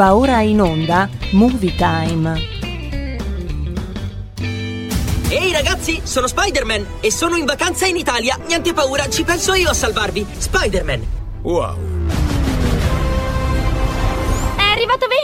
Va ora in onda Movie Time. Ehi ragazzi, sono Spider-Man e sono in vacanza in Italia. Niente paura, ci penso io a salvarvi. Spider-Man. Wow. È arrivato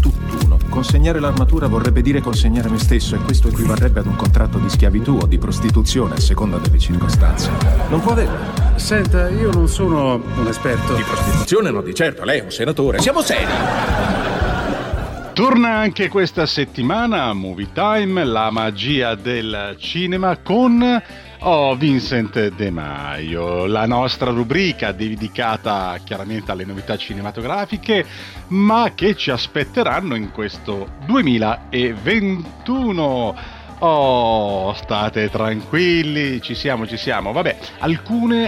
tutt'uno. Consegnare l'armatura vorrebbe dire consegnare me stesso, e questo equivarrebbe ad un contratto di schiavitù o di prostituzione a seconda delle circostanze. Non può averlo. Senta, io non sono un esperto. Di prostituzione no, di certo, lei è un senatore. Siamo seri. Torna anche questa settimana a Movie Time, la magia del cinema con Vincent De Maio, la nostra rubrica dedicata chiaramente alle novità cinematografiche, ma che ci aspetteranno in questo 2021. Oh, state tranquilli, ci siamo. Vabbè, alcune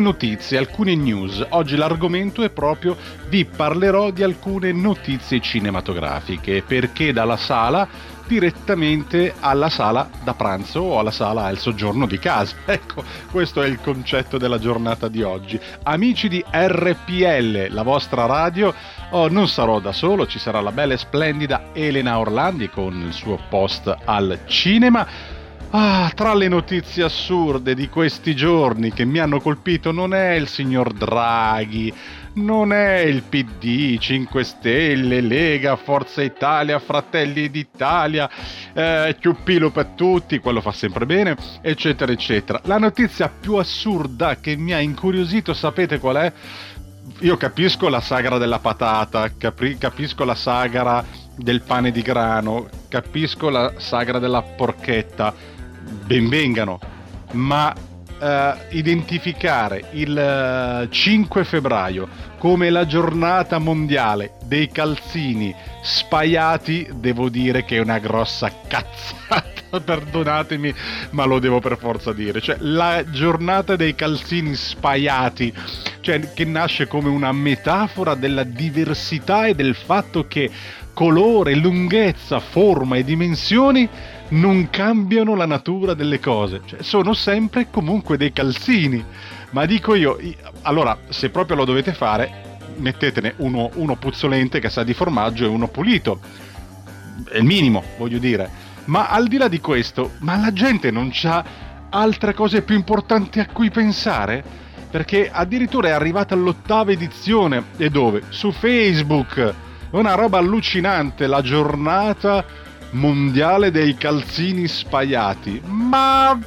notizie, alcune news. Oggi l'argomento è proprio, vi parlerò di alcune notizie cinematografiche, perché dalla sala direttamente alla sala da pranzo o alla sala al soggiorno di casa. Ecco, questo è il concetto della giornata di oggi. Amici di RPL, la vostra radio, non sarò da solo, ci sarà la bella e splendida Elena Orlandi con il suo post al cinema. Tra le notizie assurde di questi giorni che mi hanno colpito, non è il signor Draghi, non è il PD, 5 Stelle, Lega, Forza Italia, Fratelli d'Italia, Ciuppilo per tutti, quello fa sempre bene, eccetera, eccetera. La notizia più assurda che mi ha incuriosito, sapete qual è? Io capisco la sagra della patata, capisco la sagra del pane di grano, capisco la sagra della porchetta, benvengano, ma identificare il 5 febbraio come la giornata mondiale dei calzini spaiati, devo dire che è una grossa cazzata, perdonatemi, ma lo devo per forza dire. Cioè, la giornata dei calzini spaiati, cioè, che nasce come una metafora della diversità e del fatto che colore, lunghezza, forma e dimensioni non cambiano la natura delle cose, cioè sono sempre comunque dei calzini. Ma dico io, allora, se proprio lo dovete fare, mettetene uno puzzolente che sa di formaggio e uno pulito, è il minimo, voglio dire. Ma al di là di questo, ma la gente non c'ha altre cose più importanti a cui pensare? Perché addirittura è arrivata all'ottava edizione, e dove? Su Facebook. Una roba allucinante, la giornata mondiale dei calzini spaiati. Ma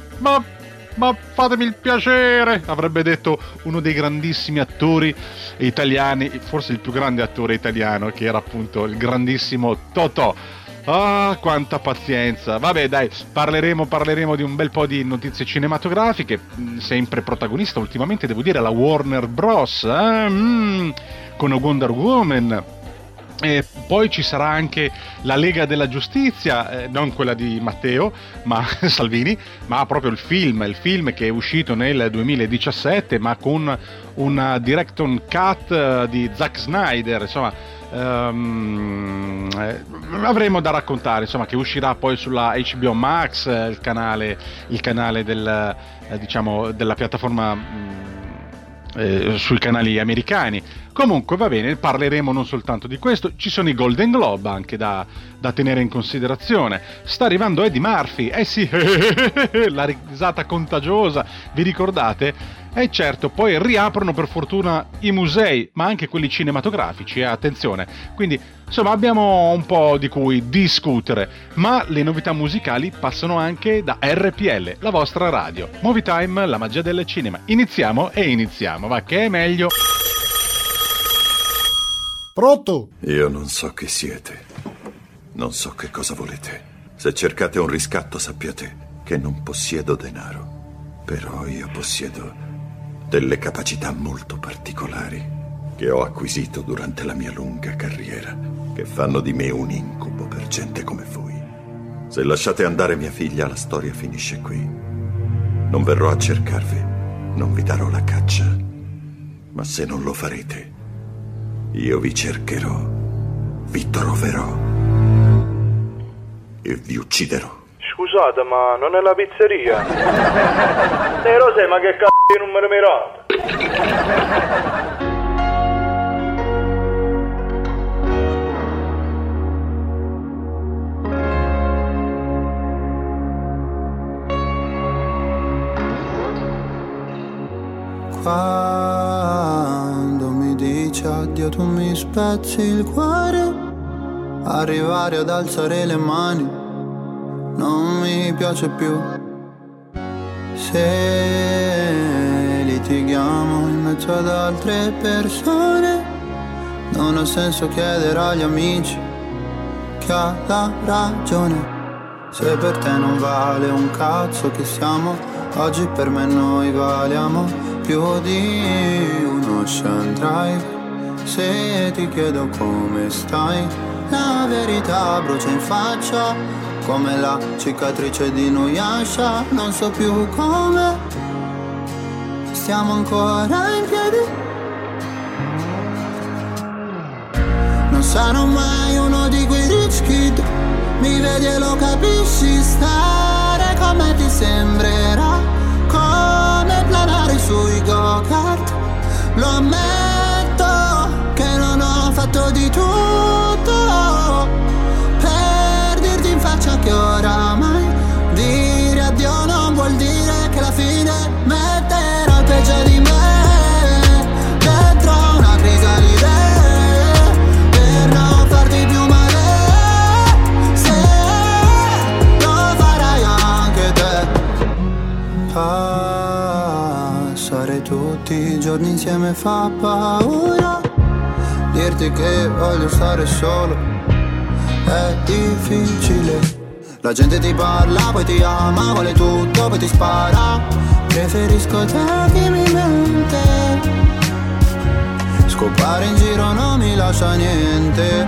fatemi il piacere, avrebbe detto uno dei grandissimi attori italiani, forse il più grande attore italiano, che era appunto il grandissimo Totò. Ah, quanta pazienza. Vabbè, dai, parleremo di un bel po' di notizie cinematografiche, sempre protagonista ultimamente, devo dire, la Warner Bros, con Wonder Woman Poi ci sarà anche la Lega della Giustizia, non quella di Matteo, ma Salvini, ma proprio il film che è uscito nel 2017, ma con una director's cut di Zack Snyder, insomma. Avremo da raccontare, insomma, che uscirà poi sulla HBO Max, il canale del, diciamo, della piattaforma sui canali americani. Comunque va bene, parleremo non soltanto di questo, ci sono i Golden Globe anche da tenere in considerazione. Sta arrivando Eddie Murphy, eh sì, la risata contagiosa, vi ricordate? E certo, poi riaprono per fortuna i musei, ma anche quelli cinematografici, attenzione. Quindi, insomma, abbiamo un po' di cui discutere, ma le novità musicali passano anche da RPL, la vostra radio. Movie Time, la magia del cinema. Iniziamo, va che è meglio... Pronto? Io non so chi siete, non so che cosa volete. Se cercate un riscatto sappiate che non possiedo denaro, però io possiedo delle capacità molto particolari che ho acquisito durante la mia lunga carriera, che fanno di me un incubo per gente come voi. Se lasciate andare mia figlia, la storia finisce qui. Non verrò a cercarvi, non vi darò la caccia, ma se non lo farete... io vi cercherò, vi troverò e vi ucciderò. Scusate, ma non è la pizzeria? Rosè, ma che cazzo di numero mi rotto? Addio, tu mi spezzi il cuore. Arrivare ad alzare le mani non mi piace più. Se litighiamo in mezzo ad altre persone, non ha senso chiedere agli amici chi ha la ragione. Se per te non vale un cazzo che siamo, oggi per me noi valiamo più di uno shandrai. Se ti chiedo come stai, la verità brucia in faccia come la cicatrice di Nuyasha. Non so più come stiamo ancora in piedi. Non sarò mai uno di quei rich kid, mi vedi e lo capisci, stare come ti sembrerà, come planare sui go-kart. Lo ammetto che non ho fatto di tutto per dirti in faccia che oramai dire addio non vuol dire che alla fine metterò il peggio di me dentro una crica di idee per non farti più male. Se lo farai anche te, passare tutti i giorni insieme fa paura. Dirti che voglio stare solo è difficile. La gente ti parla, poi ti ama, vuole tutto, poi ti spara. Preferisco te che mi mente. Scopare in giro non mi lascia niente.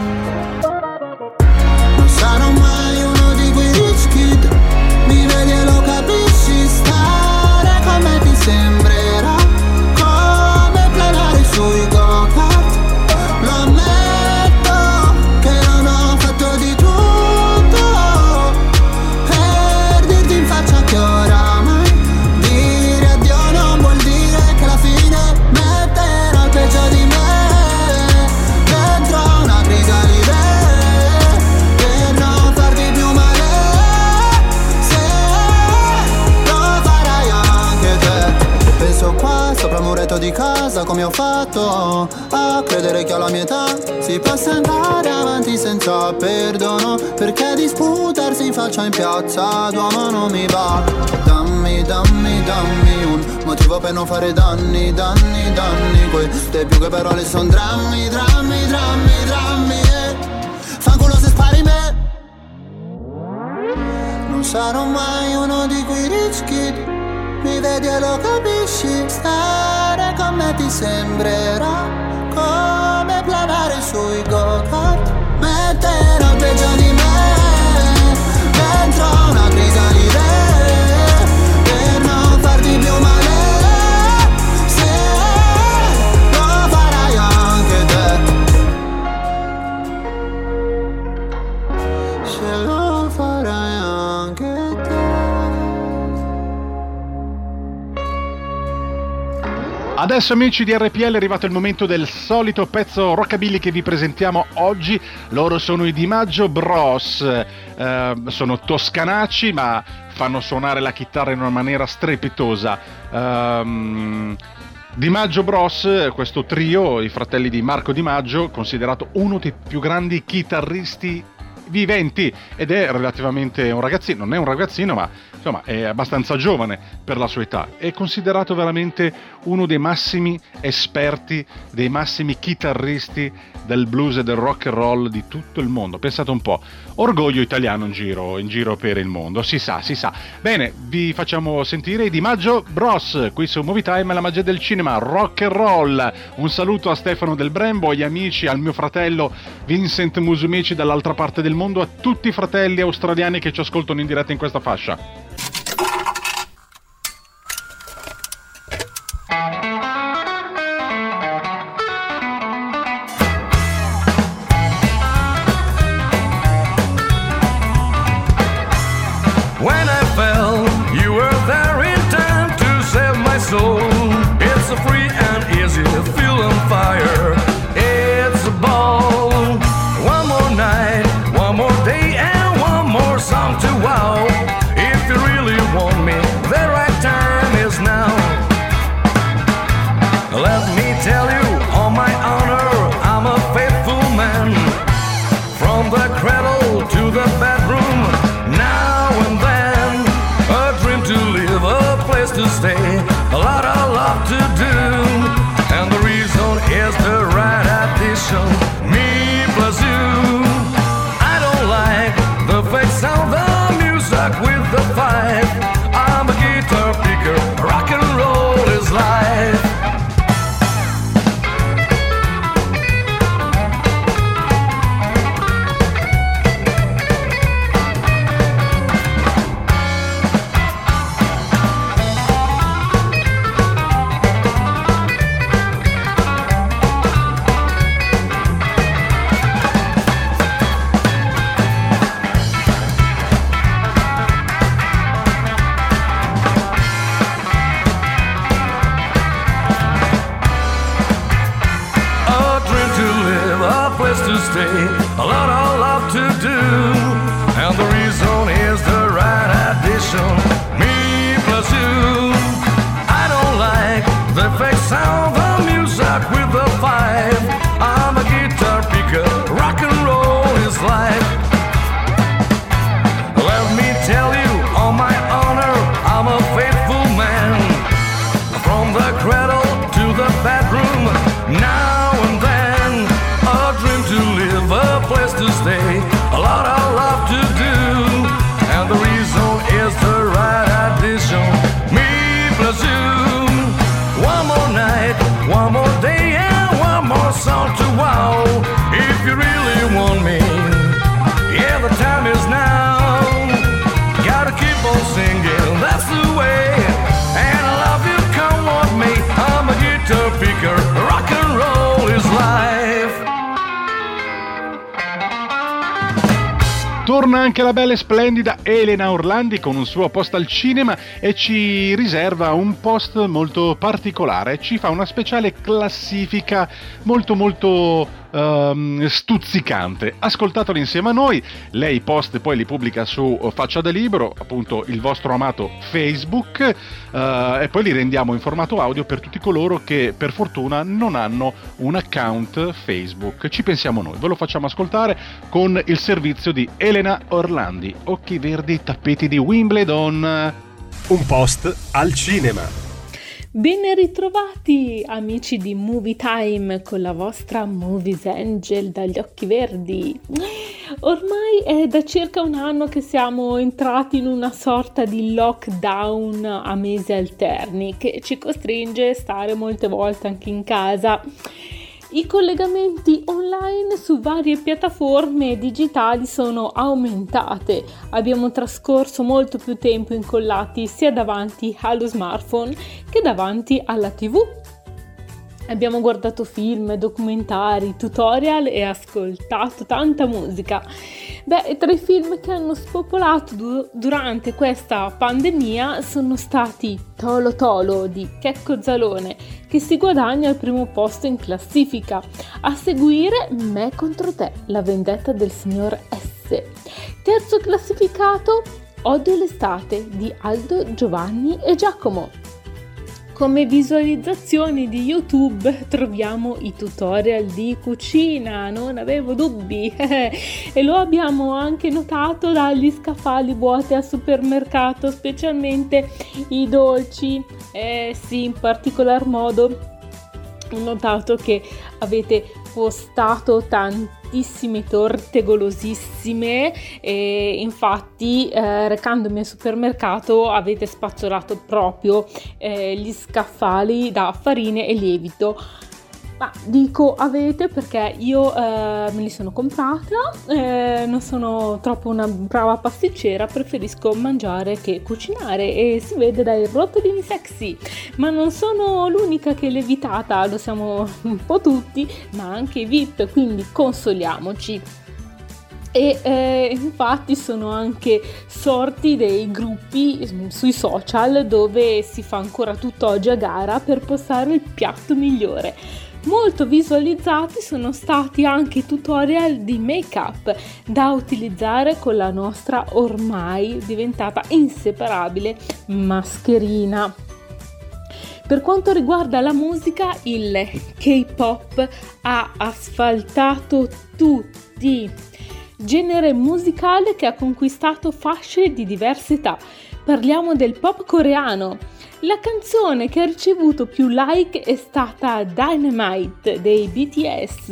Non sarò mai uno di quei rich kid, mi vedi e lo capisci, stare come ti sembrerà, come planare sui go-kart. Di casa come ho fatto a credere che alla mia età si possa andare avanti senza perdono, perché disputarsi in faccia in piazza Duomo non mi va. Dammi un motivo per non fare danni. Queste più che parole son drammi fanculo se spari me. Non sarò mai uno di quei rich kid, mi vedi e lo capisci, stare come ti sembrerà, come planare sui go-kart. ce la farai anche te. Adesso, amici di RPL, è arrivato il momento del solito pezzo rockabilly che vi presentiamo oggi. Loro sono i Di Maggio Bros, sono toscanaci ma fanno suonare la chitarra in una maniera strepitosa. Di Maggio Bros, questo trio, i fratelli di Marco Di Maggio, considerato uno dei più grandi chitarristi viventi, ed è relativamente un ragazzino, non è un ragazzino ma insomma è abbastanza giovane per la sua età, è considerato veramente uno dei massimi esperti, dei massimi chitarristi del blues e del rock and roll di tutto il mondo. Pensate un po', orgoglio italiano in giro per il mondo, si sa. Bene, vi facciamo sentire i Di Maggio Bros qui su Movie Time, la magia del cinema, rock and roll. Un saluto a Stefano Del Brembo, agli amici, al mio fratello Vincent Musumeci dall'altra parte del mondo, a tutti i fratelli australiani che ci ascoltano in diretta in questa fascia. When I fell, you were there in time to save my soul. It's a free and easy feel on fire. It's a ball. One more night, one more day, and one more song to wow. If you really want me, the right time is now. Let me tell you, on my honor, I'm a faithful man. From the cradle to the bedroom, now and then. A dream to live, a place to stay, a lot of love to do. And the reason is the right addition, me plus you. I don't like the fake sound, the music with the vibe. I'm a guitar picker, rock and roll is life. A lot of love to do, and the reason is the right addition, me plus you. I don't like the fake sound, the music with the vibe. I'm a guitar picker, rock and roll is life. Let me tell you, on my honor, I'm a faithful man. From the cradle to the bedroom, now and then. A place to stay, a lot of love to do, and the reason is the right addition, me plus you. One more night, one more day, and one more song to wow. If you really want me, yeah, the time is now. Gotta keep on singing, that's the way. And I love you, come with me. I'm a guitar picker, rock and roll is life. Torna anche la bella e splendida Elena Orlandi con un suo post al cinema, e ci riserva un post molto particolare, ci fa una speciale classifica molto stuzzicante. Ascoltatelo insieme a noi, lei i post poi li pubblica su Faccia da Libro, appunto il vostro amato Facebook, e poi li rendiamo in formato audio per tutti coloro che per fortuna non hanno un account Facebook. Ci pensiamo noi, ve lo facciamo ascoltare con il servizio di Elena Orlandi. Occhi verdi, tappeti di Wimbledon. Un post al cinema. Ben ritrovati amici di Movie Time con la vostra Movies Angel dagli occhi verdi. Ormai è da circa un anno che siamo entrati in una sorta di lockdown a mesi alterni che ci costringe a stare molte volte anche in casa. I collegamenti online su varie piattaforme digitali sono aumentate, abbiamo trascorso molto più tempo incollati sia davanti allo smartphone che davanti alla TV. Abbiamo guardato film, documentari, tutorial e ascoltato tanta musica. Beh, e tra i film che hanno spopolato durante questa pandemia sono stati Tolo Tolo di Checco Zalone, che si guadagna al primo posto in classifica. A seguire Me contro te, la vendetta del signor S. Terzo classificato Odio l'estate di Aldo, Giovanni e Giacomo. Come visualizzazioni di YouTube troviamo i tutorial di cucina, non avevo dubbi, e lo abbiamo anche notato dagli scaffali vuoti al supermercato, specialmente i dolci. Sì, in particolar modo ho notato che avete postato tantissime torte golosissime e infatti recandomi al supermercato avete spazzolato proprio gli scaffali da farine e lievito. Ma dico avete perché io me li sono comprata, non sono troppo una brava pasticcera, preferisco mangiare che cucinare e si vede dai rotolini sexy. Ma non sono l'unica che è levitata, lo siamo un po' tutti, ma anche i VIP, quindi consoliamoci. E infatti sono anche sorti dei gruppi sui social dove si fa ancora tutt'oggi a gara per postare il piatto migliore. Molto visualizzati sono stati anche i tutorial di make-up da utilizzare con la nostra ormai diventata inseparabile mascherina. Per quanto riguarda la musica, il K-pop ha asfaltato tutti, genere musicale che ha conquistato fasce di diversa età. Parliamo del pop coreano. La canzone che ha ricevuto più like è stata Dynamite dei BTS,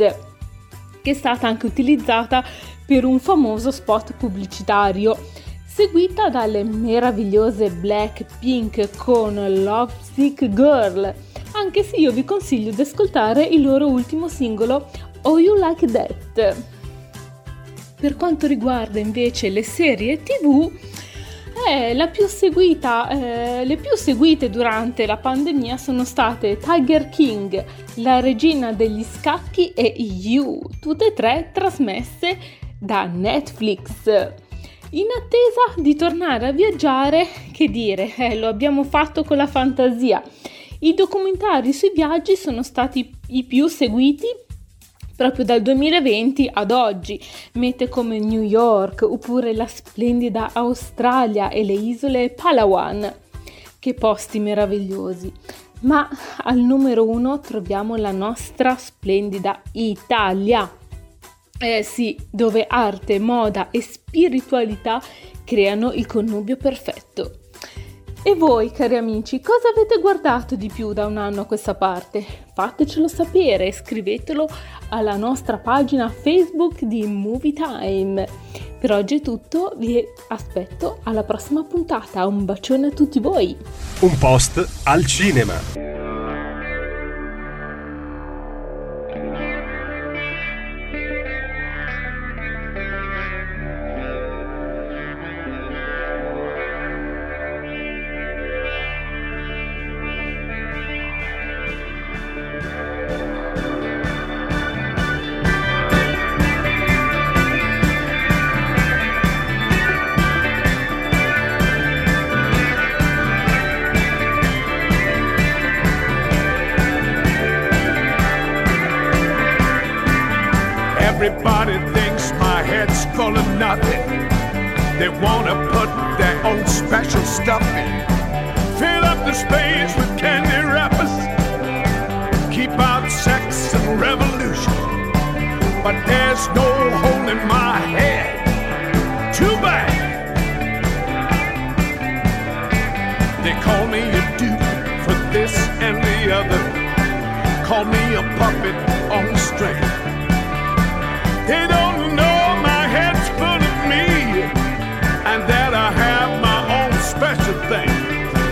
che è stata anche utilizzata per un famoso spot pubblicitario, seguita dalle meravigliose Blackpink con Lovesick Girl, anche se io vi consiglio di ascoltare il loro ultimo singolo Oh You Like That. Per quanto riguarda invece le serie TV, le più seguite durante la pandemia sono state Tiger King, La regina degli scacchi e You, tutte e tre trasmesse da Netflix. In attesa di tornare a viaggiare, che dire, lo abbiamo fatto con la fantasia. I documentari sui viaggi sono stati i più seguiti proprio dal 2020 ad oggi, mete come New York oppure la splendida Australia e le isole Palawan. Che posti meravigliosi! Ma al numero 1 troviamo la nostra splendida Italia, sì, dove arte, moda e spiritualità creano il connubio perfetto. E voi, cari amici, cosa avete guardato di più da un anno a questa parte? Fatecelo sapere e scrivetelo alla nostra pagina Facebook di Movie Time. Per oggi è tutto, vi aspetto alla prossima puntata. Un bacione a tutti voi! Un post al cinema. Everybody thinks my head's full of nothing. They wanna put their own special stuff in. Fill up the space with candy wrappers. Keep out sex and revolution. But there's no hole in my head. Too bad. They call me a dupe for this and the other. Call me a puppet on the string. They don't know my head's full of me, and that I have my own special thing,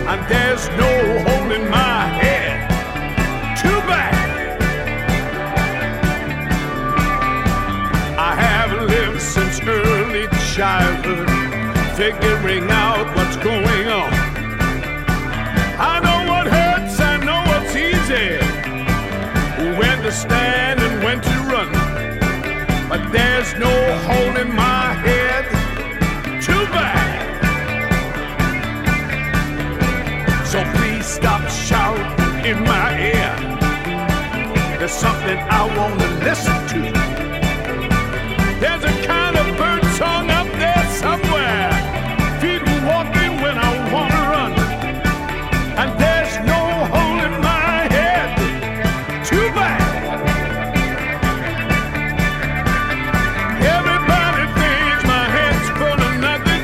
and there's no hole in my head. Too bad. I have lived since early childhood, figuring out what's going on. I know what hurts, I know what's easy, stand and when to run, but there's no hole in my head too bad. So please stop shouting in my ear. There's something I want to listen to. There's a kind of bird song up there somewhere. People want me when I want to run, and there's no hole in my head too bad. Everybody thinks my head's full of nothing,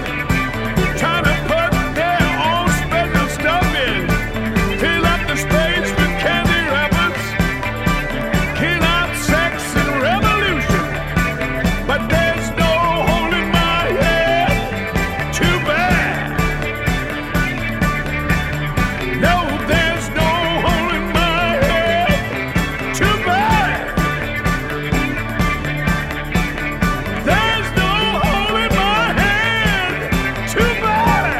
trying to put their own special stuff in, fill up the space with candy wrappers, kill out sex and revolution, but there's no hole in my head too bad. No, there's no hole in my head too bad. There's no hole in my head too bad.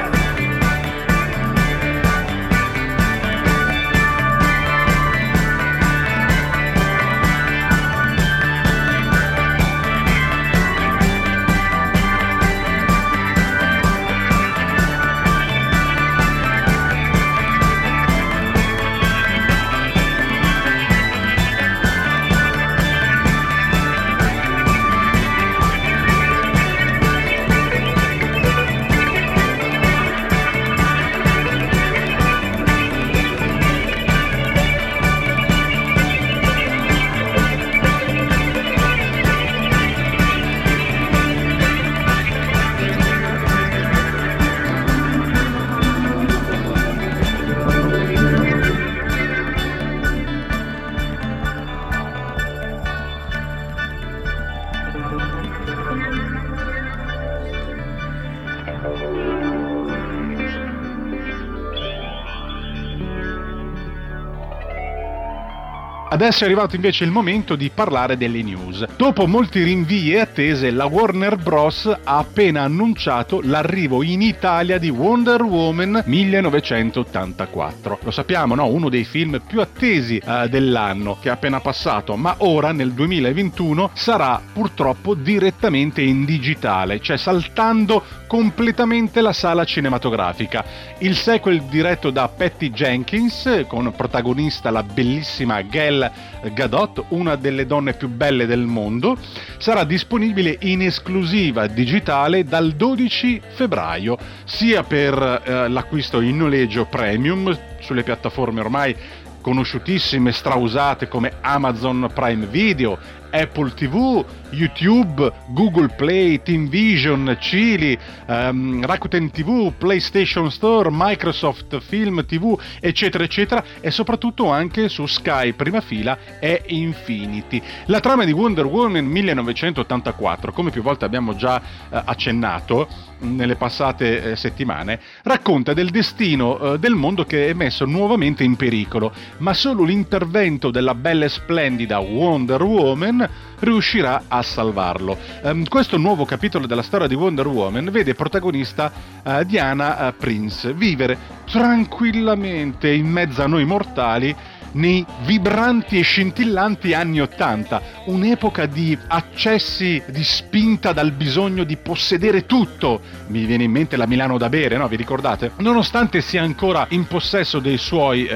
Adesso è arrivato invece il momento di parlare delle news. Dopo molti rinvii e attese, la Warner Bros. Ha appena annunciato l'arrivo in Italia di Wonder Woman 1984. Lo sappiamo, no? Uno dei film più attesi dell'anno che è appena passato, ma ora, nel 2021, sarà purtroppo direttamente in digitale, cioè saltando completamente la sala cinematografica. Il sequel diretto da Patty Jenkins, con protagonista la bellissima Gal Gadot, una delle donne più belle del mondo, sarà disponibile in esclusiva digitale dal 12 febbraio, sia per l'acquisto in noleggio premium sulle piattaforme ormai conosciutissime, strausate, come Amazon Prime Video, Apple TV, YouTube, Google Play, TeamVision, Chili, Rakuten TV, PlayStation Store, Microsoft Film TV, eccetera eccetera, e soprattutto anche su Sky Prima Fila e Infinity. La trama di Wonder Woman 1984, come più volte abbiamo già accennato nelle passate settimane, racconta del destino del mondo che è messo nuovamente in pericolo, ma solo l'intervento della bella e splendida Wonder Woman riuscirà a salvarlo. Questo nuovo capitolo della storia di Wonder Woman vede protagonista Diana Prince vivere tranquillamente in mezzo a noi mortali nei vibranti e scintillanti anni 80, un'epoca di accessi, di spinta dal bisogno di possedere tutto. Mi viene in mente la Milano da bere, no? Vi ricordate? Nonostante sia ancora in possesso dei suoi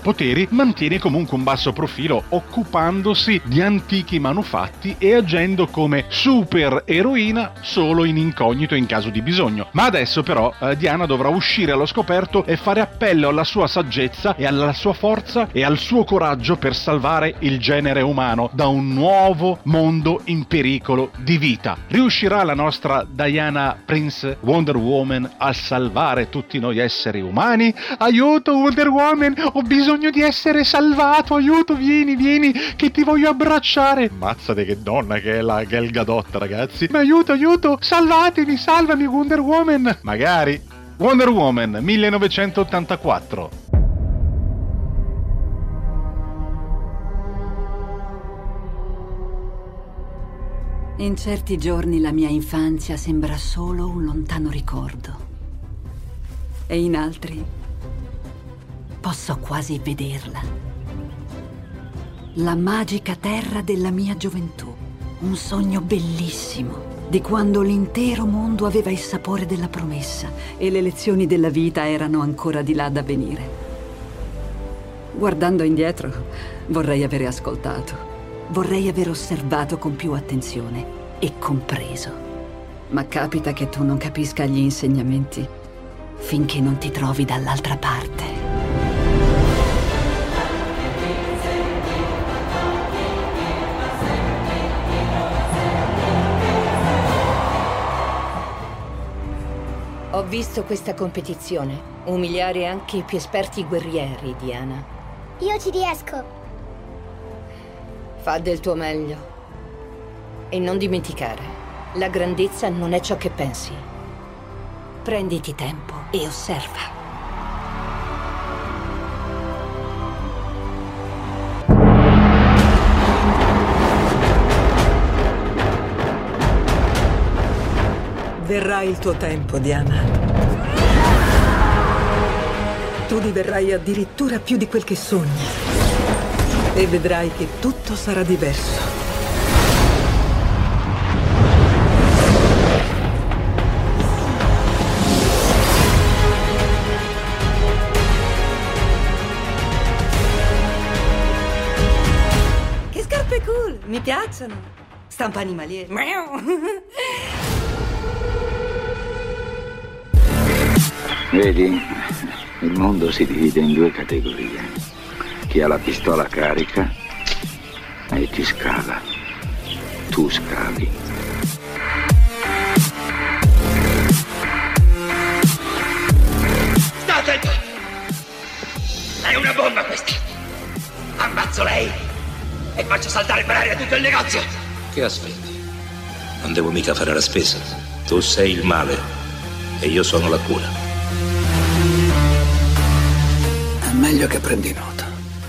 poteri, mantiene comunque un basso profilo, occupandosi di antichi manufatti e agendo come super eroina solo in incognito in caso di bisogno. Ma adesso però Diana dovrà uscire allo scoperto e fare appello alla sua saggezza e alla sua forza e al suo coraggio per salvare il genere umano da un nuovo mondo in pericolo di vita. Riuscirà la nostra Diana Prince, Wonder Woman, a salvare tutti noi esseri umani? Aiuto Wonder Woman, ho bisogno di essere salvato, aiuto, vieni che ti voglio abbracciare. Ammazzate che donna che è la Gal Gadot, ragazzi. Ma aiuto, salvatemi Wonder Woman. Magari Wonder Woman 1984. In certi giorni la mia infanzia sembra solo un lontano ricordo, e in altri posso quasi vederla. la magica terra della mia gioventù. Un sogno bellissimo, di quando l'intero mondo aveva il sapore della promessa e le lezioni della vita erano ancora di là da venire. Guardando indietro, vorrei avere ascoltato, vorrei aver osservato con più attenzione e compreso. Ma capita che tu non capisca gli insegnamenti finché non ti trovi dall'altra parte. Ho visto questa competizione umiliare anche i più esperti guerrieri, Diana. Io ci riesco. Fa del tuo meglio. E non dimenticare, la grandezza non è ciò che pensi. Prenditi tempo e osserva. Verrà il tuo tempo, Diana. Tu diverrai addirittura più di quel che sogni. E vedrai che tutto sarà diverso. Che scarpe cool! Mi piacciono. Stampa animaliera. Vedi, il mondo si divide in due categorie. Chi ha la pistola carica e chi scava. Tu scavi. Sta attento! È una bomba questa! Ammazzo lei e faccio saltare per aria tutto il negozio! Che aspetti? Non devo mica fare la spesa. Tu sei il male e io sono la cura. Meglio che prendi nota.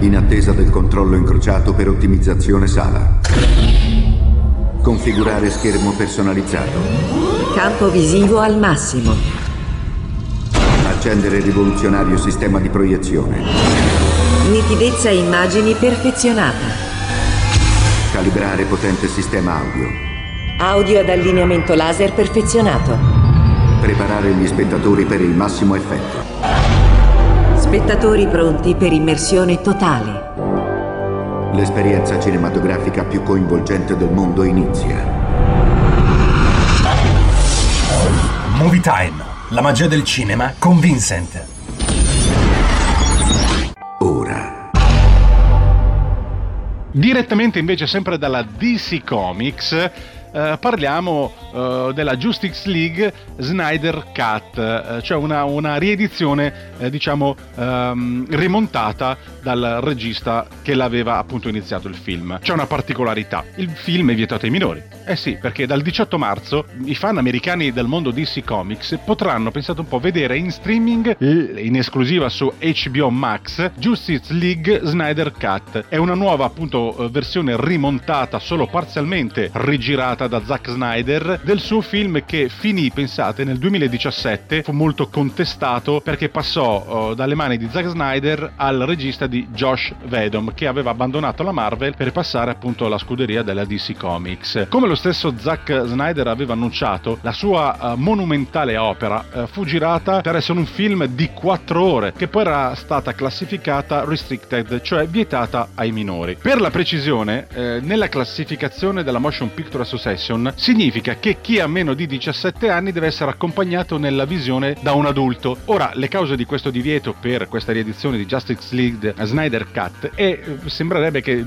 In attesa del controllo incrociato per ottimizzazione sala. Configurare schermo personalizzato. Campo visivo al massimo. Accendere rivoluzionario sistema di proiezione. Nitidezza immagini perfezionata. Calibrare potente sistema audio. Audio ad allineamento laser perfezionato. Preparare gli spettatori per il massimo effetto. Spettatori pronti per immersione totale. L'esperienza cinematografica più coinvolgente del mondo inizia. Movie Time, la magia del cinema con Vincent. Ora. Direttamente invece sempre dalla DC Comics. Parliamo della Justice League Snyder Cut, cioè una riedizione rimontata dal regista che l'aveva appunto iniziato il film. C'è una particolarità: il film è vietato ai minori. Eh sì, perché dal 18 marzo i fan americani del mondo DC Comics potranno, pensate un po', vedere in streaming in esclusiva su HBO Max Justice League Snyder Cut. È una nuova appunto versione rimontata, solo parzialmente rigirata da Zack Snyder, del suo film che finì, pensate, nel 2017. Fu molto contestato perché passò dalle mani di Zack Snyder al regista di Joss Whedon, che aveva abbandonato la Marvel per passare appunto alla scuderia della DC Comics. Come lo stesso Zack Snyder aveva annunciato, la sua monumentale opera fu girata per essere un film di 4 ore, che poi era stata classificata restricted, cioè vietata ai minori. Per la precisione, nella classificazione della Motion Picture Association Expression significa che chi ha meno di 17 anni deve essere accompagnato nella visione da un adulto. Ora, le cause di questo divieto per questa riedizione di Justice League Snyder Cut è sembrerebbe che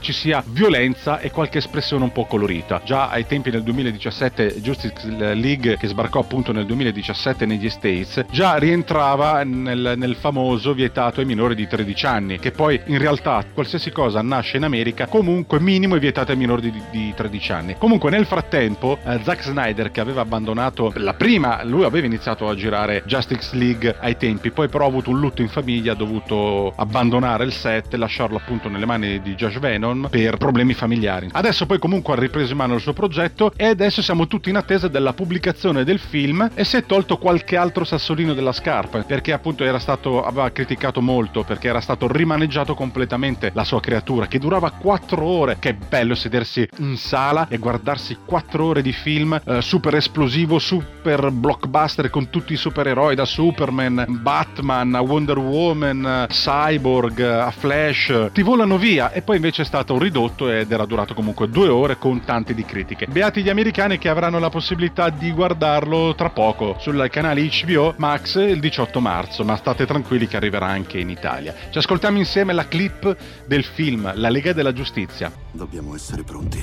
ci sia violenza e qualche espressione un po' colorita. Già ai tempi del 2017 Justice League, che sbarcò appunto nel 2017 negli States, già rientrava nel famoso vietato ai minori di 13 anni, che poi in realtà qualsiasi cosa nasce in America comunque minimo è vietato ai minori di 13 anni. Comunque nel frattempo Zack Snyder, che aveva abbandonato la prima, lui aveva iniziato a girare Justice League ai tempi, poi però ha avuto un lutto in famiglia, ha dovuto abbandonare il set e lasciarlo appunto nelle mani di Josh Whedon per problemi familiari. Adesso poi comunque ha ripreso in mano il suo progetto e adesso siamo tutti in attesa della pubblicazione del film, e si è tolto qualche altro sassolino della scarpa, perché appunto aveva criticato molto perché era stato rimaneggiato completamente la sua creatura, che durava 4 ore. Che bello sedersi in sala e guardarsi 4 ore di film super esplosivo, super blockbuster, con tutti i supereroi, da Superman, Batman, Wonder Woman, Cyborg, a Flash, ti volano via. E poi invece è stato ridotto ed era durato comunque 2 ore con tante di critiche. Beati gli americani che avranno la possibilità di guardarlo tra poco sul canale HBO Max il 18 marzo, ma state tranquilli che arriverà anche in Italia. Ci ascoltiamo insieme la clip del film La Lega della Giustizia. Dobbiamo essere pronti,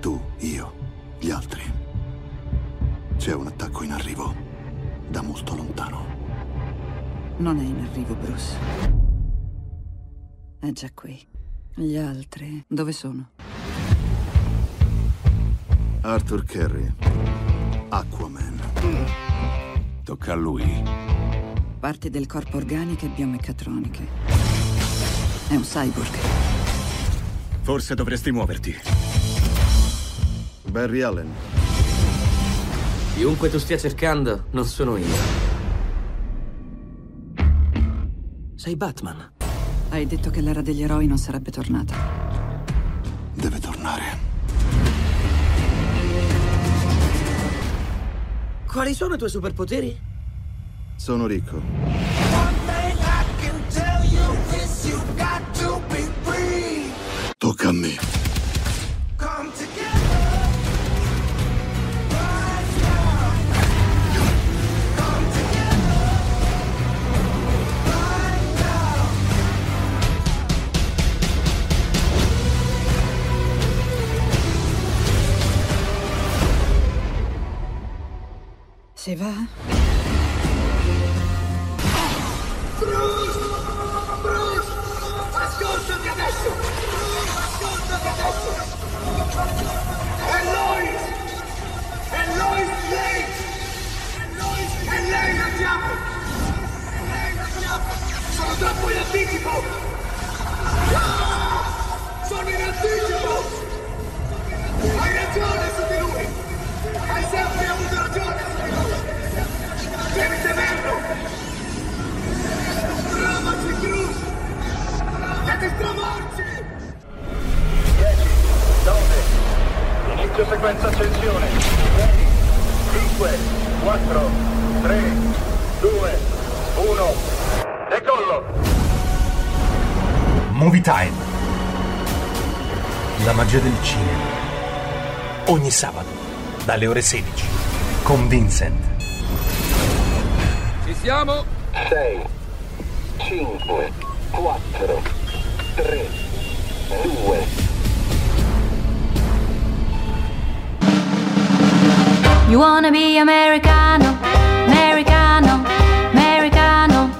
tu, io, gli altri. C'è un attacco in arrivo da molto lontano. Non è in arrivo, Bruce. È già qui. Gli altri dove sono? Arthur Curry, Aquaman. Tocca a lui. Parti del corpo organiche e biomeccatroniche. È un cyborg. Forse dovresti muoverti. Barry Allen. Chiunque tu stia cercando, non sono io. Sei Batman. Hai detto che l'era degli eroi non sarebbe tornata. Deve tornare. Quali sono i tuoi superpoteri? Sono ricco. Tocca a me. Si va? Bruce! Bruce! Ascoltati adesso! Ascoltati adesso! È lei la chiama! Sono troppo in anticipo! Ah! Sono in anticipo! Hai ragione su di lui! Hai sempre avuto ragione! Devi temerlo! Trovaci, Cruz! E ti stravolgi! 10, 9, inizio sequenza accensione. 6, 5, 4, 3, 2, 1, decollo! Movie Time. La magia del cinema. Ogni sabato, dalle ore 16, con Vincent. Siamo 6, 5, 4, 3, 2. You wanna be Americano, Americano, Americano.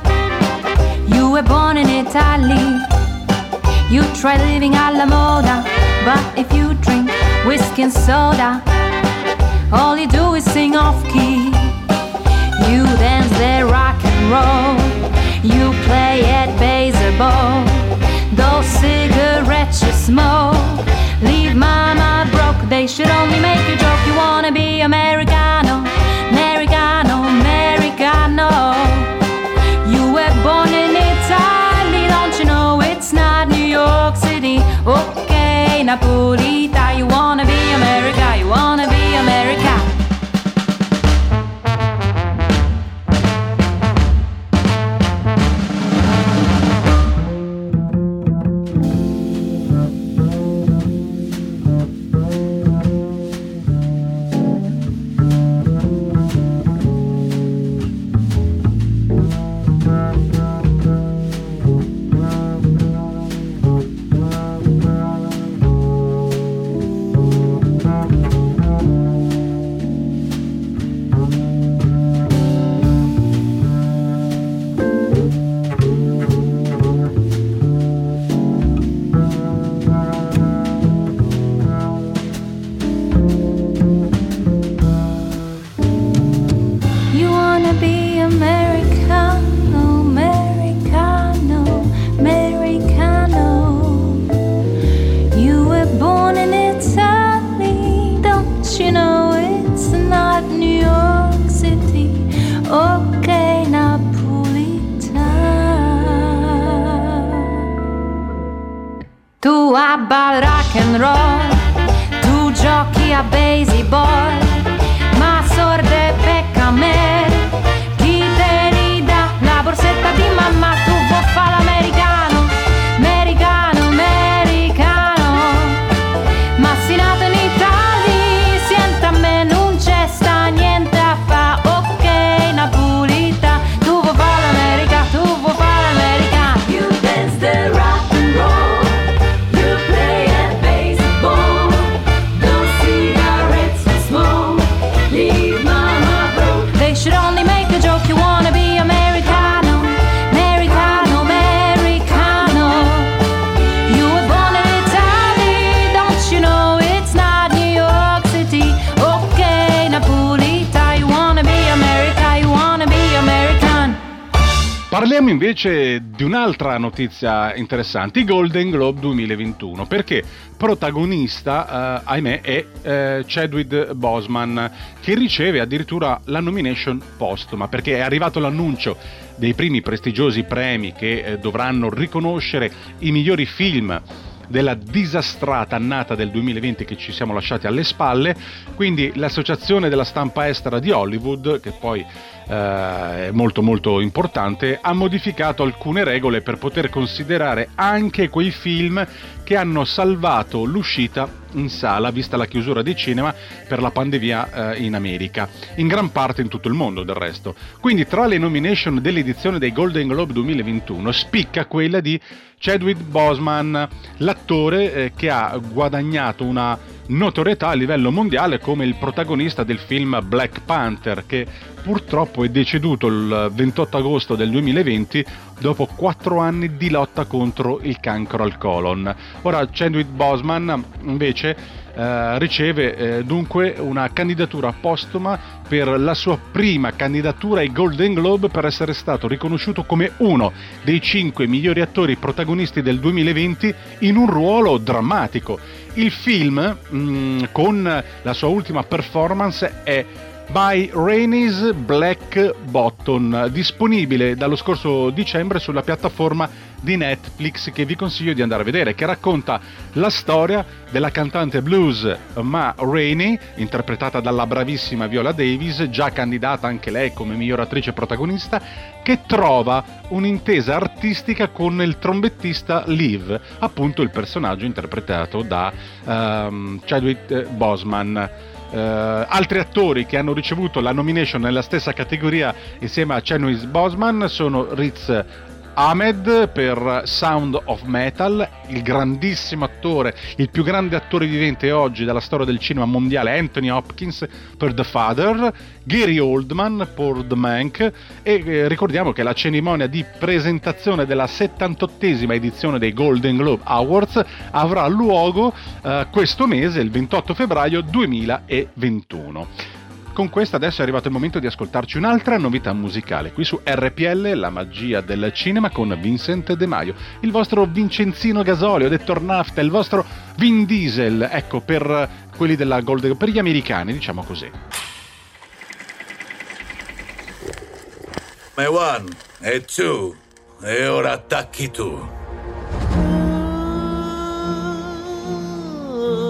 You were born in Italy. You try living alla moda, but if you drink whiskey and soda, all you do is sing off key. You dance the rock and roll, you play at baseball, those cigarettes you smoke, leave mama broke, they should only make you joke. You wanna be Americano, Americano, Americano. You were born in Italy, don't you know it's not New York City? Okay, Napolita, you wanna be America, you wanna be America. rock and roll, tu giochi a baseball, ma sorde pecca a me, chi te li dà la borsetta di mamma, tu vuoi fa l'americano, americano, americano, ma si nato in Italia, senta a me non c'è sta niente a fa, ok Napolita, tu vuoi fa l'America, tu vuoi fa l'America, you dance the rock. Parliamo invece di un'altra notizia interessante, i Golden Globe 2021, perché protagonista, ahimè, è Chadwick Boseman, che riceve addirittura la nomination postuma, perché è arrivato l'annuncio dei primi prestigiosi premi che dovranno riconoscere i migliori film della disastrata annata del 2020 che ci siamo lasciati alle spalle. Quindi l'Associazione della Stampa Estera di Hollywood, che poi è molto molto importante, ha modificato alcune regole per poter considerare anche quei film che hanno salvato l'uscita in sala, vista la chiusura dei cinema per la pandemia in America, in gran parte in tutto il mondo del resto. Quindi tra le nomination dell'edizione dei Golden Globe 2021 spicca quella di Chadwick Boseman, l'attore che ha guadagnato una notorietà a livello mondiale come il protagonista del film Black Panther, che purtroppo è deceduto il 28 agosto del 2020 dopo 4 anni di lotta contro il cancro al colon. Ora Chadwick Boseman invece riceve dunque una candidatura postuma per la sua prima candidatura ai Golden Globe, per essere stato riconosciuto come uno dei 5 migliori attori protagonisti del 2020 in un ruolo drammatico. Il film con la sua ultima performance è By Rainey's Black Bottom, disponibile dallo scorso dicembre sulla piattaforma di Netflix, che vi consiglio di andare a vedere, che racconta la storia della cantante blues Ma Rainey, interpretata dalla bravissima Viola Davis, già candidata anche lei come miglior attrice protagonista, che trova un'intesa artistica con il trombettista Liv, appunto il personaggio interpretato da Chadwick Boseman. Altri attori che hanno ricevuto la nomination nella stessa categoria insieme a Chadwick Boseman sono Riz Ahmed per Sound of Metal, il grandissimo attore, il più grande attore vivente oggi della storia del cinema mondiale, Anthony Hopkins per The Father, Gary Oldman per The Mank, e ricordiamo che la cerimonia di presentazione della 78esima edizione dei Golden Globe Awards avrà luogo questo mese, il 28 febbraio 2021. Con questo adesso è arrivato il momento di ascoltarci un'altra novità musicale, qui su RPL, la magia del cinema con Vincent De Maio, il vostro Vincenzino Gasolio, detto Nafta, il vostro Vin Diesel, ecco, per quelli della Golden, per gli americani, diciamo così. Me one, e two, e ora attacchi tu.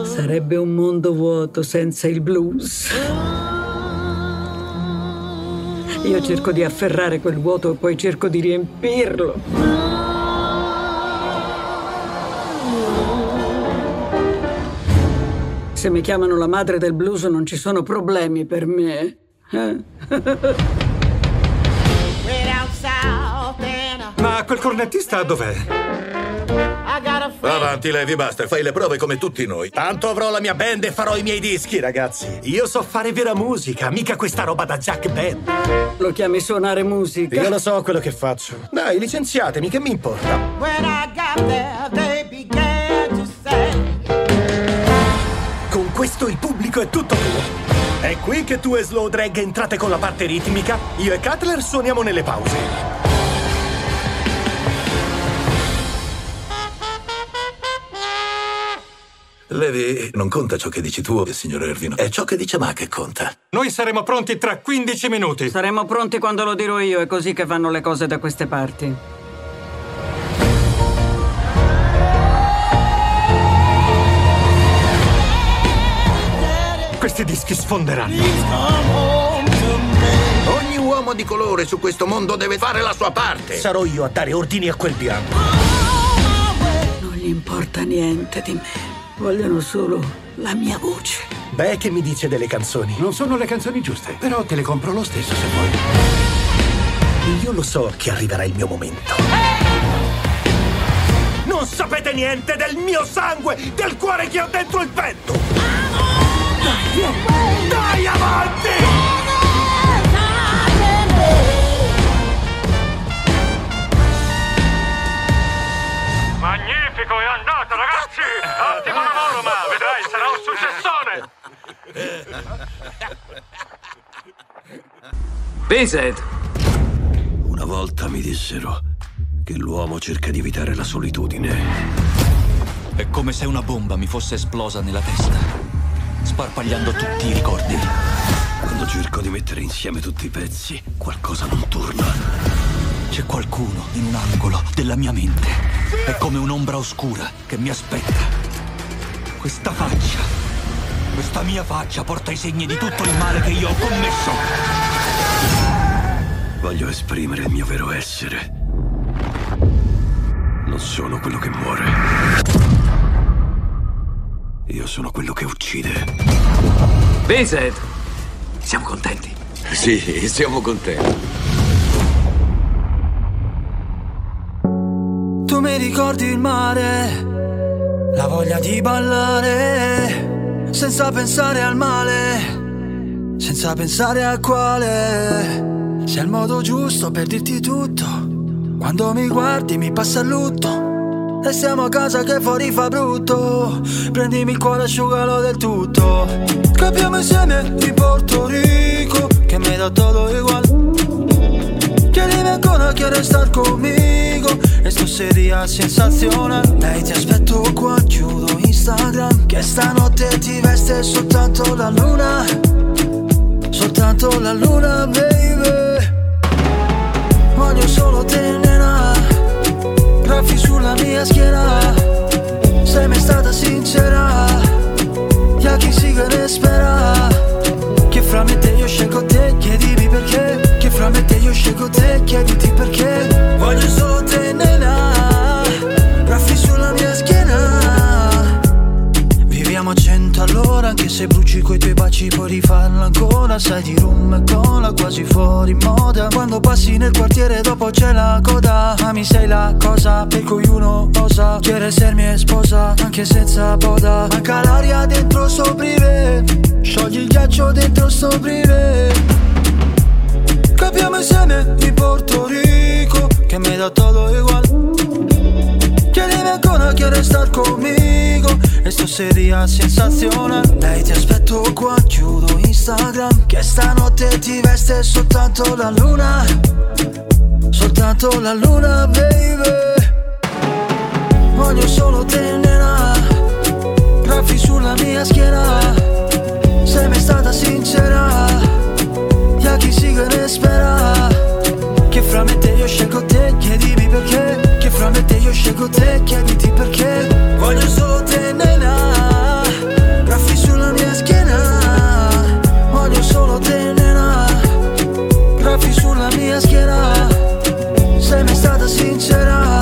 Sarebbe un mondo vuoto senza il blues. Io cerco di afferrare quel vuoto e poi cerco di riempirlo. Se mi chiamano la madre del blues non ci sono problemi per me. Ma quel cornettista dov'è? Avanti Levi, basta, fai le prove come tutti noi. Tanto avrò la mia band e farò i miei dischi, ragazzi. Io so fare vera musica, mica questa roba da Jack Band. Lo chiami suonare musica? Io lo so quello che faccio. Dai, licenziatemi, che mi importa. Con questo il pubblico è tutto tuo. È qui che tu e Slow Drag entrate con la parte ritmica. Io e Cutler suoniamo nelle pause. Levi, non conta ciò che dici tu, signor Irvine. È ciò che dice Ma che conta. Noi saremo pronti tra 15 minuti. Saremo pronti quando lo dirò io, è così che vanno le cose da queste parti. questi dischi sfonderanno. Ogni uomo di colore su questo mondo deve fare la sua parte. Sarò io a dare ordini a quel bianco. Non gli importa niente di me. Vogliono solo la mia voce. Beh, che mi dice delle canzoni? Non sono le canzoni giuste, però te le compro lo stesso se vuoi. Io lo so che arriverà il mio momento. Non sapete niente del mio sangue, del cuore che ho dentro il petto! Dai, dai avanti! Magnifico, è andata ragazzi! Ottimo lavoro, ma vedrai, sarà un successone! Vincent! Una volta mi dissero che l'uomo cerca di evitare la solitudine. È come se una bomba mi fosse esplosa nella testa, sparpagliando tutti i ricordi. Quando cerco di mettere insieme tutti i pezzi, qualcosa non torna. C'è qualcuno in un angolo della mia mente. È come un'ombra oscura che mi aspetta. Questa faccia, questa mia faccia porta i segni di tutto il male che io ho commesso. Voglio esprimere il mio vero essere. Non sono quello che muore. Io sono quello che uccide. Vincent! Siamo contenti? Sì, siamo contenti. Tu mi ricordi il mare, la voglia di ballare, senza pensare al male, senza pensare a quale sia il modo giusto per dirti tutto. Quando mi guardi mi passa il lutto, e siamo a casa che fuori fa brutto. Prendimi il cuore, asciugalo del tutto. Capiamo insieme di Porto Rico, che me da todo igual. Chiedimi ancora, quieres estar conmigo, esto sería sensacional. Lei ti aspetto qua, chiudo Instagram, che stanotte ti veste soltanto la luna. Soltanto la luna, baby. Voglio solo te, nena, graffi sulla mia schiena. Sei mai stata sincera, gli altri si che ne spera. Che fra me e te io scelgo te, chiedimi perché. Che fra me e te io scelgo te, chiediti perché. Voglio solo te, nena, graffi sulla mia schiena. Viviamo a 100 all'ora, anche se bruci coi tuoi baci puoi rifarla ancora. Sai di rum e cola, quasi fuori moda. Quando passi nel quartiere dopo c'è la coda. Ami sei la cosa per cui uno osa. Chiede ser mia sposa, anche senza boda. Manca l'aria dentro sto privé, sciogli il ghiaccio dentro sto privé. Capiamo insieme di Porto Rico, che me da todo igual. Chiedimi ancora, quieres estar conmigo, esto sería sensacional. Lei ti aspetto qua, chiudo Instagram, che stanotte ti veste soltanto la luna. Soltanto la luna, baby. Voglio solo te, nena, graffi sulla mia schiena. Sei mai stata sincera, gli altri si che ne spera. Che fra me e te io scelgo te, chiedimi perché. Che fra me e te io scelgo te, chiediti perché. Voglio solo te, nena, graffi sulla mia schiena. Voglio solo te, nena, graffi sulla mia schiena. Sei mai stata sincera,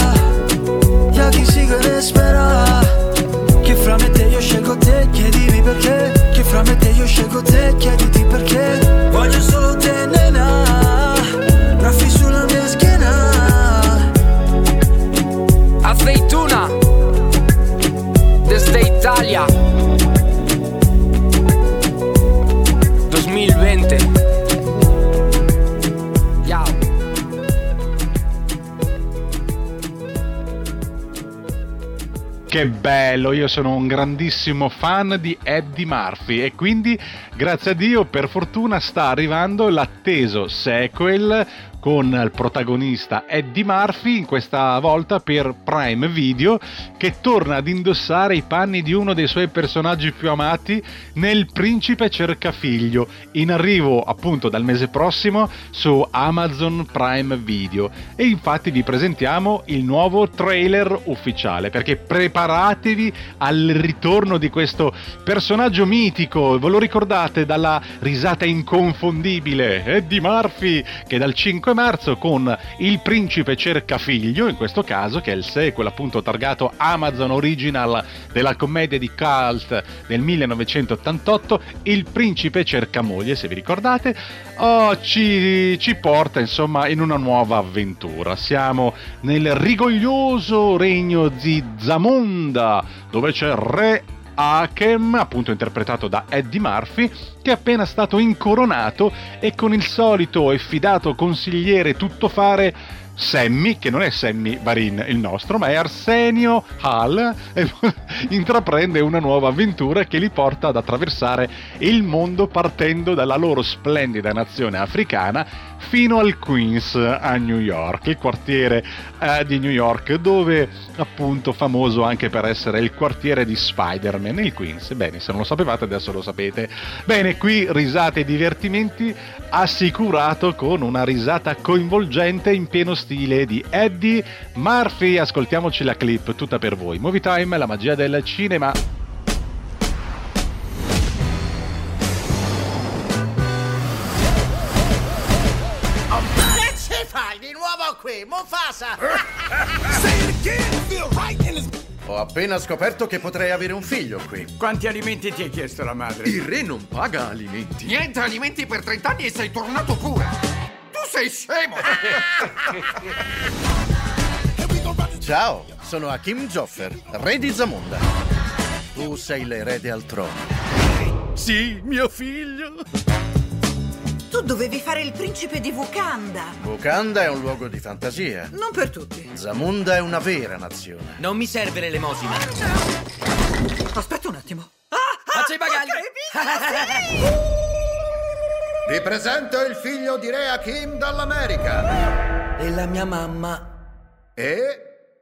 gli altri si che ne spera. Che fra me e te io scelgo te, chiedimi perché. Che fra me e te io scelgo te, chiediti perché. Voglio solo te, nena, graffi sulla mia schiena. Aceituna desde Italia 2020. Ciao. Che bello, io sono un grandissimo fan di Eddie Murphy e quindi grazie a Dio, per fortuna, sta arrivando l'atteso sequel con il protagonista Eddie Murphy, questa volta per Prime Video, che torna ad indossare i panni di uno dei suoi personaggi più amati nel Principe Cercafiglio, in arrivo appunto dal mese prossimo su Amazon Prime Video. E infatti vi presentiamo il nuovo trailer ufficiale, perché preparatevi al ritorno di questo personaggio mitico. Ve lo ricordate dalla risata inconfondibile Eddie Murphy, che dal 5 marzo con Il Principe Cercafiglio, in questo caso che è il sequel appunto targato Amazon Original della commedia di cult del 1988 Il Principe Cercamoglie, se vi ricordate, ci porta insomma in una nuova avventura. Siamo nel rigoglioso regno di Zamunda, dove c'è Re Hakem, appunto interpretato da Eddie Murphy, che è appena stato incoronato, e con il solito e fidato consigliere tuttofare Sammy, che non è Sammy Varin il nostro, ma è Arsenio Hall, e intraprende una nuova avventura che li porta ad attraversare il mondo partendo dalla loro splendida nazione africana fino al Queens a New York, il quartiere di New York, dove appunto famoso anche per essere il quartiere di Spider-Man, il Queens. Bene, se non lo sapevate adesso lo sapete. Bene, qui risate e divertimenti assicurato, con una risata coinvolgente in pieno stile di Eddie Murphy. Ascoltiamoci la clip tutta per voi. Movie Time, la magia del cinema. Ho appena scoperto che potrei avere un figlio qui. Quanti alimenti ti ha chiesto la madre? Il re non paga alimenti. Niente alimenti per 30 anni e sei tornato pure. Tu sei scemo. Ciao, sono Hakim Joffer, re di Zamunda. Tu sei l'erede al trono. Sì, mio figlio. Tu dovevi fare il principe di Wakanda. Wakanda è un luogo di fantasia. Non per tutti. Zamunda è una vera nazione. Non mi serve l'elemosina. Aspetta un attimo. Faccio i bagagli. Sì! Vi presento il figlio di Re Hakim dall'America. E la mia mamma. E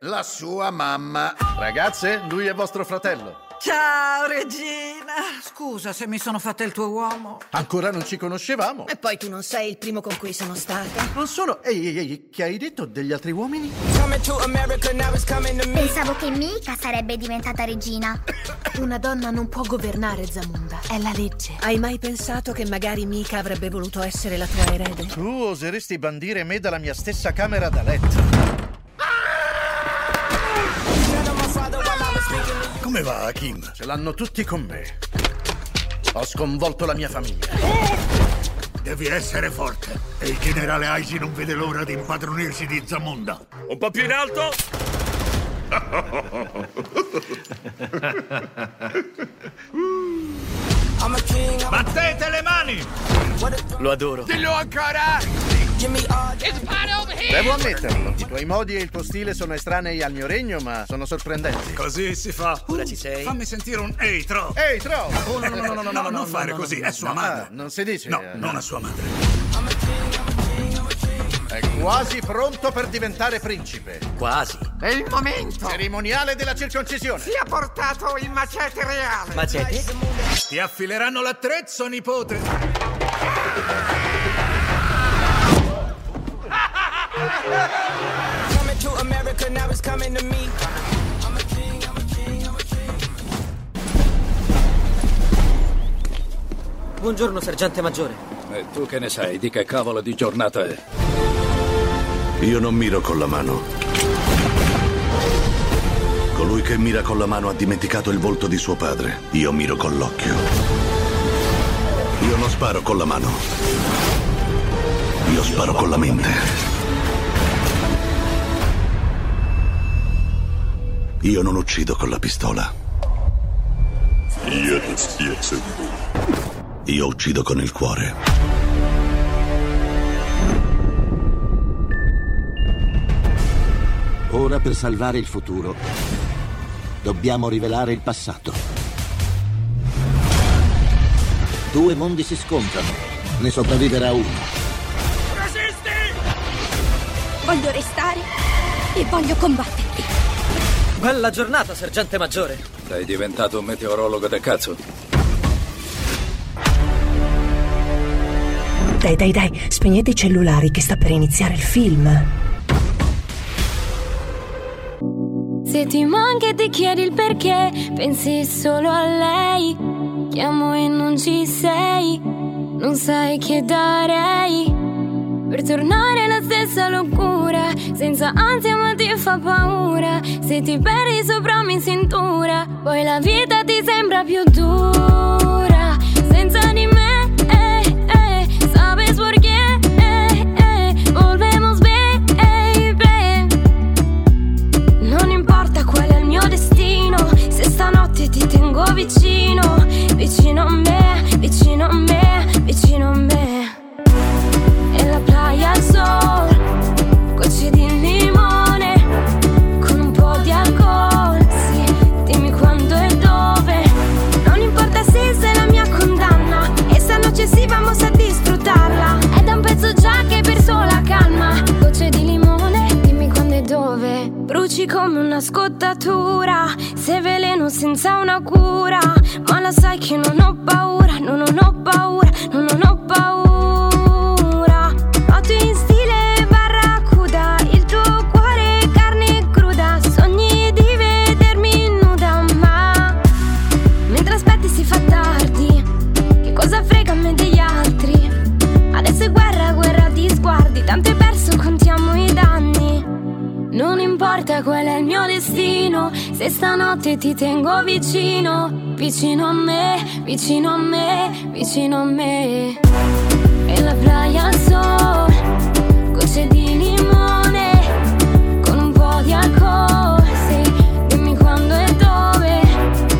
la sua mamma. Ragazze, lui è vostro fratello. Ciao, regina. Scusa se mi sono fatta il tuo uomo. Ancora non ci conoscevamo. E poi tu non sei il primo con cui sono stata. Non sono... Ehi, che hai detto degli altri uomini? Pensavo che mica sarebbe diventata regina. Una donna non può governare Zamunda. È la legge. Hai mai pensato che magari mica avrebbe voluto essere la tua erede? Tu oseresti bandire me dalla mia stessa camera da letto? Come va, Hakim? Ce l'hanno tutti con me. Ho sconvolto la mia famiglia. Devi essere forte. E il generale Aisi non vede l'ora di impadronirsi di Zamunda. Un po' più in alto. Battete le mani! Lo adoro. Dillo ancora! Devo ammetterlo, i tuoi modi e il tuo stile sono estranei al mio regno, ma sono sorprendenti. Così si fa. Ora ci sei. Fammi sentire un ehi, tro. Ehi, tro! Oh, no, non fare così, è sua madre. Non si dice. No, non a sua madre. È quasi pronto per diventare principe. Quasi. È il momento. Cerimoniale della circoncisione. Si è portato il macete reale. Macete? Ti affileranno l'attrezzo, nipote. Buongiorno, sergente maggiore. E tu che ne sai di che cavolo di giornata è? Io non miro con la mano. Colui che mira con la mano ha dimenticato il volto di suo padre. Io miro con l'occhio. Io non sparo con la mano. Io sparo con la mente. Io non uccido con la pistola. Io uccido con il cuore. Ora, per salvare il futuro, dobbiamo rivelare il passato. Due mondi si scontrano. Ne sopravviverà uno. Resisti! Voglio restare e voglio combatterti. Bella giornata, sergente maggiore. Sei diventato un meteorologo del cazzo. Dai, spegnete i cellulari che sta per iniziare il film. Se ti manca e ti chiedi il perché, pensi solo a lei. Chiamo e non ci sei, non sai che darei per tornare la stessa locura, senza ansia ma ti fa paura. Se ti perdi sopra mi cintura, poi la vita ti sembra più dura senza di me. Ti tengo vicino, vicino a me, vicino a me, vicino a me. E la playa al sol, gocce di limone, con un po' di alcol, sì, dimmi quando e dove. Non importa se sei la mia condanna, e sta noce sì, vamos a disfrutarla. È da un pezzo già che hai perso la calma. Gocce di limone, dimmi quando e dove. Bruci come una scottatura, sei veleno senza una cura. Ma lo sai che non ho paura, non ho paura. Fatto in stile barracuda, il tuo cuore è carne cruda. Sogni di vedermi nuda, ma mentre aspetti si fa tardi. Che cosa frega a me degli altri? Adesso è guerra, guerra di sguardi. Tanto è perso, contiamo i danni. Non importa qual è il mio destino, se stanotte ti tengo vicino, vicino a me, vicino a me, vicino a me. E la playa al sol, gocce di limone, con un po' di alcol, sì, dimmi quando e dove.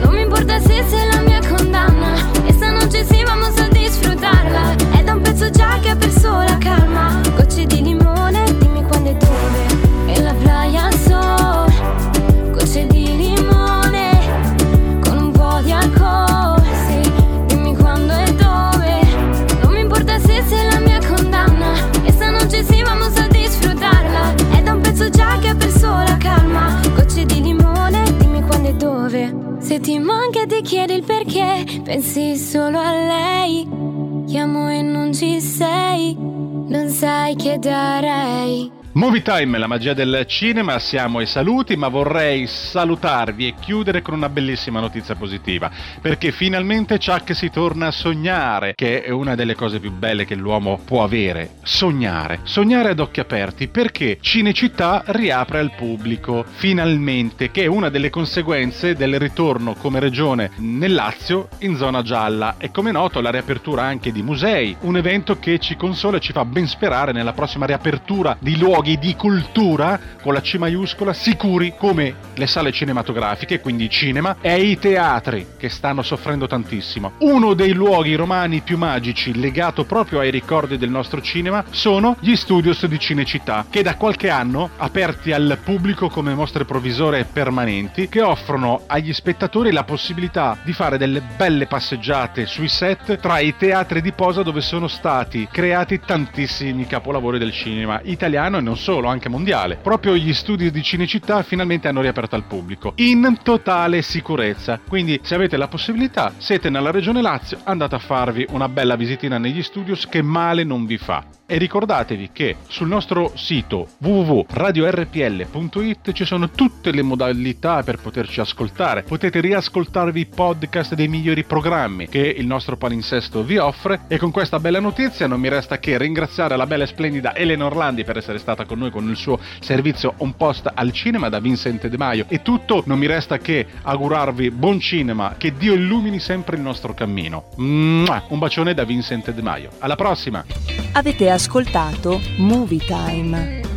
Non mi importa se sei la mia condanna, questa notte sì, vamos a disfrutarla. È da un pezzo già che ha perso la calma. Gocce di limone, dimmi quando e dove. E la playa al sol, gocce di limone, con un po' di alcol, sì, dimmi quando e dove. Non mi importa se sei la mia condanna, questa notte sì, vamos a disfrutarla. È da un pezzo già che ha perso la calma. Gocce di limone, dimmi quando e dove. Se ti manca ti chiedi il perché, pensi solo a lei. Chiamo e non ci sei, non sai che darei. Movie Time, la magia del cinema, siamo ai saluti, ma vorrei salutarvi e chiudere con una bellissima notizia positiva, perché finalmente Chuck si torna a sognare, che è una delle cose più belle che l'uomo può avere, sognare ad occhi aperti, perché Cinecittà riapre al pubblico, finalmente, che è una delle conseguenze del ritorno come regione nel Lazio in zona gialla, e come noto la riapertura anche di musei, un evento che ci consola e ci fa ben sperare nella prossima riapertura di luoghi di cultura con la C maiuscola sicuri, come le sale cinematografiche, quindi cinema, e i teatri che stanno soffrendo tantissimo. Uno dei luoghi romani più magici, legato proprio ai ricordi del nostro cinema, sono gli studios di Cinecittà, che da qualche anno aperti al pubblico come mostre provvisorie permanenti, che offrono agli spettatori la possibilità di fare delle belle passeggiate sui set tra i teatri di posa dove sono stati creati tantissimi capolavori del cinema italiano e non solo, anche mondiale. Proprio gli studi di Cinecittà finalmente hanno riaperto al pubblico in totale sicurezza, quindi se avete la possibilità, siete nella regione Lazio, andate a farvi una bella visitina negli studios, che male non vi fa. E ricordatevi che sul nostro sito www.radiorpl.it ci sono tutte le modalità per poterci ascoltare. Potete riascoltarvi i podcast dei migliori programmi che il nostro palinsesto vi offre, e con questa bella notizia non mi resta che ringraziare la bella e splendida Elena Orlandi per essere stata con noi con il suo servizio On Post al cinema da Vincent De Maio. E tutto, non mi resta che augurarvi buon cinema, che Dio illumini sempre il nostro cammino. Un bacione da Vincent De Maio, alla prossima! Avete ascoltato Movie Time.